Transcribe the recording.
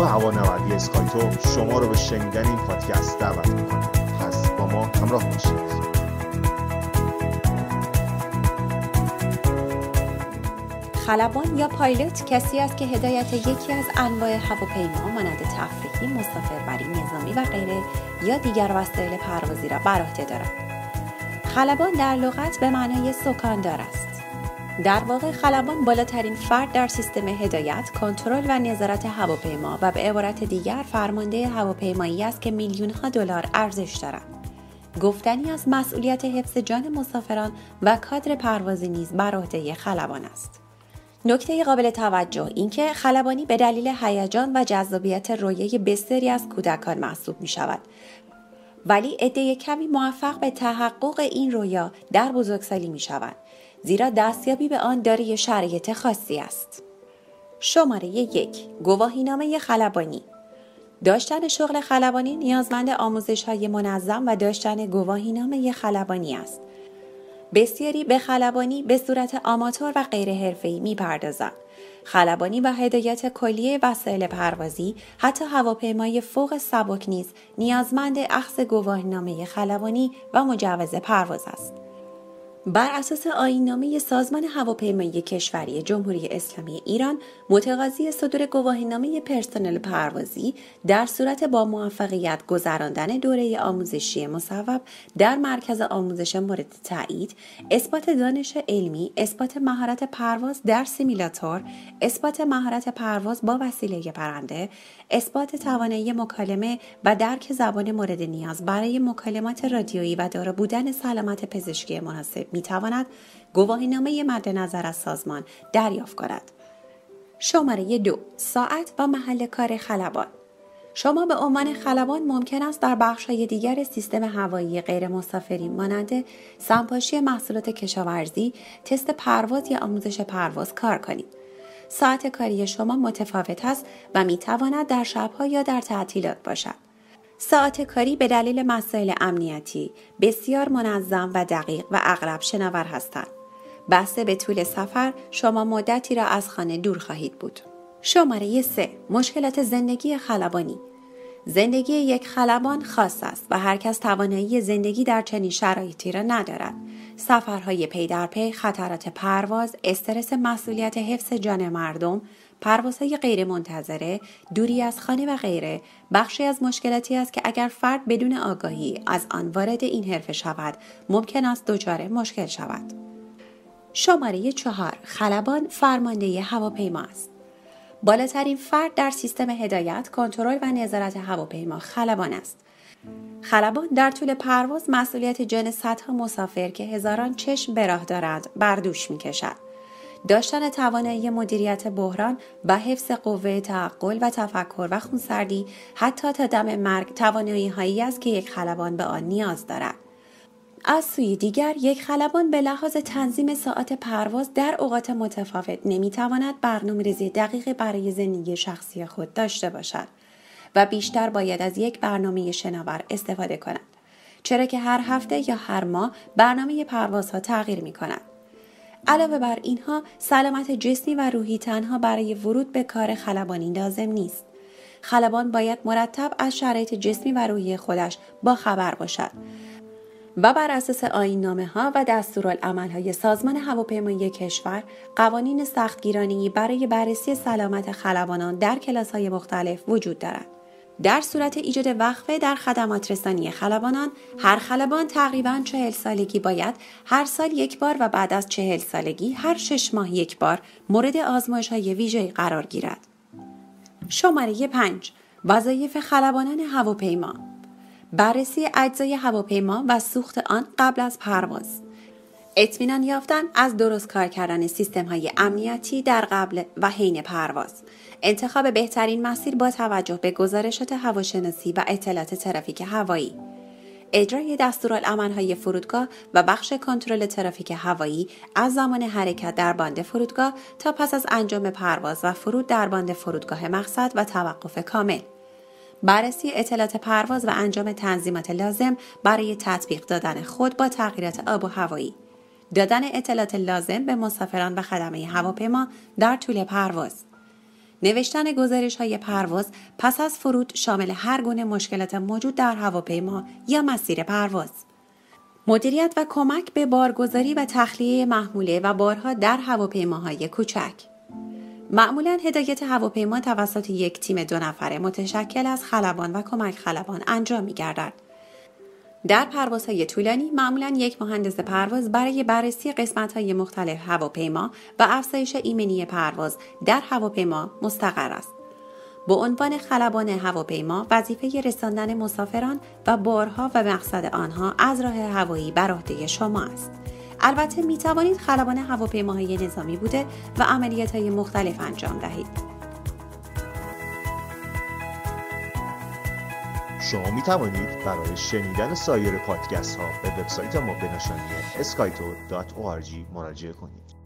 گروه هوانوردی اسکایتو شما رو به شنیدن این پادکست دعوت میکنه. پس با ما همراه باشید. خلبان یا پایلوت کسی است که هدایت یکی از انواع هواپیما مانند تفریحی، مسافربری، نظامی و غیره یا دیگر وسایل پروازی را بر عهده دارد. خلبان در لغت به معنای سکاندار است. در واقع خلبان بالاترین فرد در سیستم هدایت، کنترل و نظارت هواپیما و به عبارت دیگر فرمانده هواپیمایی است که میلیون‌ها دلار ارزش دارد. گفتنی از مسئولیت حفظ جان مسافران و کادر پروازی نیز بر عهده خلبان است. نکته قابل توجه این که خلبانی به دلیل هیجان و جذابیت رویه بسیاری از کودکان محسوب می شود، ولی عده کمی موفق به تحقق این رویا در بزرگسالی می شوند، زیرا دستیابی به آن دارای شرایط خاصی است. شماره 1. گواهینامه خلبانی. داشتن شغل خلبانی نیازمند آموزش‌های منظم و داشتن گواهینامه خلبانی است. بسیاری به خلبانی به صورت آماتور و غیر حرفه‌ای می‌پردازند. خلبانی و هدایت کلیه وسایل پروازی، حتی هواپیمای فوق سبک نیز نیازمند اخذ گواهینامه خلبانی و مجوز پرواز است. بر اساس آیین‌نامه سازمان هواپیمایی کشوری جمهوری اسلامی ایران، متقاضی صدور گواهینامه پرسنل پروازی در صورت با موفقیت گذراندن دوره آموزشی مصوب در مرکز آموزش مورد تایید، اثبات دانش علمی، اثبات مهارت پرواز در سیمولاتور، اثبات مهارت پرواز با وسیله پرنده، اثبات توانایی مکالمه و درک زبان مورد نیاز برای مکالمات رادیویی و دارا بودن سلامت پزشکی مناسب میتواند گواهینامه مد نظر از سازمان دریافت کند. شماره 2. ساعت و محل کار خلبان. شما به عنوان خلبان ممکن است در بخش‌های دیگر سیستم هوایی غیر مسافرین مانند سمپاشی محصولات کشاورزی، تست پرواز یا آموزش پرواز کار کنید. ساعت کاری شما متفاوت است و میتواند در شب‌ها یا در تعطیلات باشد. ساعت کاری به دلیل مسائل امنیتی بسیار منظم و دقیق و اغلب شناور هستند. بسته به طول سفر شما مدتی را از خانه دور خواهید بود. شماره 3. مشکلات زندگی خلبانی. زندگی یک خلبان خاص است و هر کس توانایی زندگی در چنین شرایطی را ندارد. سفرهای پی در پی، خطرات پرواز، استرس مسئولیت حفظ جان مردم، پروازهای غیر منتظره، دوری از خانه و غیره بخشی از مشکلاتی است که اگر فرد بدون آگاهی از آن وارد این حرفه شود، ممکن است دچار مشکل شود. شماره 4. خلبان فرمانده هواپیما است. بالاترین فرد در سیستم هدایت، کنترل و نظارت هواپیما خلبان است. خلبان در طول پرواز مسئولیت جان صدها مسافر که هزاران چشم به راه دارند بر دوش می‌کشد. داشتن توانایی مدیریت بحران و حفظ قوه تعقل و تفکر و خونسردی حتی تا دم مرگ توانایی‌هایی است که یک خلبان به آن نیاز دارد. از سوی دیگر یک خلبان به لحاظ تنظیم ساعت پرواز در اوقات متفاوت نمی‌تواند برنامه‌ریزی دقیق برای زندگی شخصی خود داشته باشد و بیشتر باید از یک برنامه شناور استفاده کند، چرا که هر هفته یا هر ماه برنامه پروازها تغییر می‌کند. علاوه بر اینها، سلامت جسمی و روحی تنها برای ورود به کار خلبانی لازم نیست. خلبان باید مرتب از شرایط جسمی و روحی خودش با خبر باشد و بر اساس آیین‌نامه‌ها و دستورالعمل‌های سازمان هواپیمایی کشور، قوانین سختگیرانه‌ای برای بررسی سلامت خلبانان در کلاس‌های مختلف وجود دارد. در صورت ایجاد وقفه در خدمات رسانی خلبانان، هر خلبان تقریباً 40 سالگی باید هر سال یک بار و بعد از 40 سالگی هر 6 ماه یک بار مورد آزمایش‌های ویژه‌ای قرار گیرد. شماره 5. وظایف خلبانان هواپیما. بررسی اجزای هواپیما و سوخت آن قبل از پرواز. اطمینان یافتن از درست کار کردن سیستم‌های امنیتی در قبل و حین پرواز. انتخاب بهترین مسیر با توجه به گزارشات هواشناسی و اطلاعات ترافیک هوایی. اجرای دستورالعمل‌های فرودگاه و بخش کنترل ترافیک هوایی از زمان حرکت در باند فرودگاه تا پس از انجام پرواز و فرود در باند فرودگاه مقصد و توقف کامل. بررسی اطلاعات پرواز و انجام تنظیمات لازم برای تطبیق دادن خود با تغییرات آب و هوایی. دادن اطلاعات لازم به مسافران و خدمه هواپیما در طول پرواز. نوشتن گزارش‌های پرواز پس از فرود شامل هر گونه مشکلات موجود در هواپیما یا مسیر پرواز، مدیریت و کمک به بارگذاری و تخلیه محموله و بارها در هواپیماهای کوچک. معمولاً هدایت هواپیما توسط یک تیم 2 نفره متشکل از خلبان و کمک خلبان انجام می‌گردد. در پروازهای طولانی معمولاً یک مهندس پرواز برای بررسی قسمت‌های مختلف هواپیما و افزایش ایمنی پرواز در هواپیما مستقر است. به عنوان خلبان هواپیما وظیفه رساندن مسافران و بارها و مقصد آنها از راه هوایی بر عهده شما است. البته می توانید خلبان هواپیماهای نظامی بوده و عملیات‌های مختلف انجام دهید. شما می توانید برای شنیدن سایر پادکست ها به وبسایت ما به نشانی skyto.org مراجعه کنید.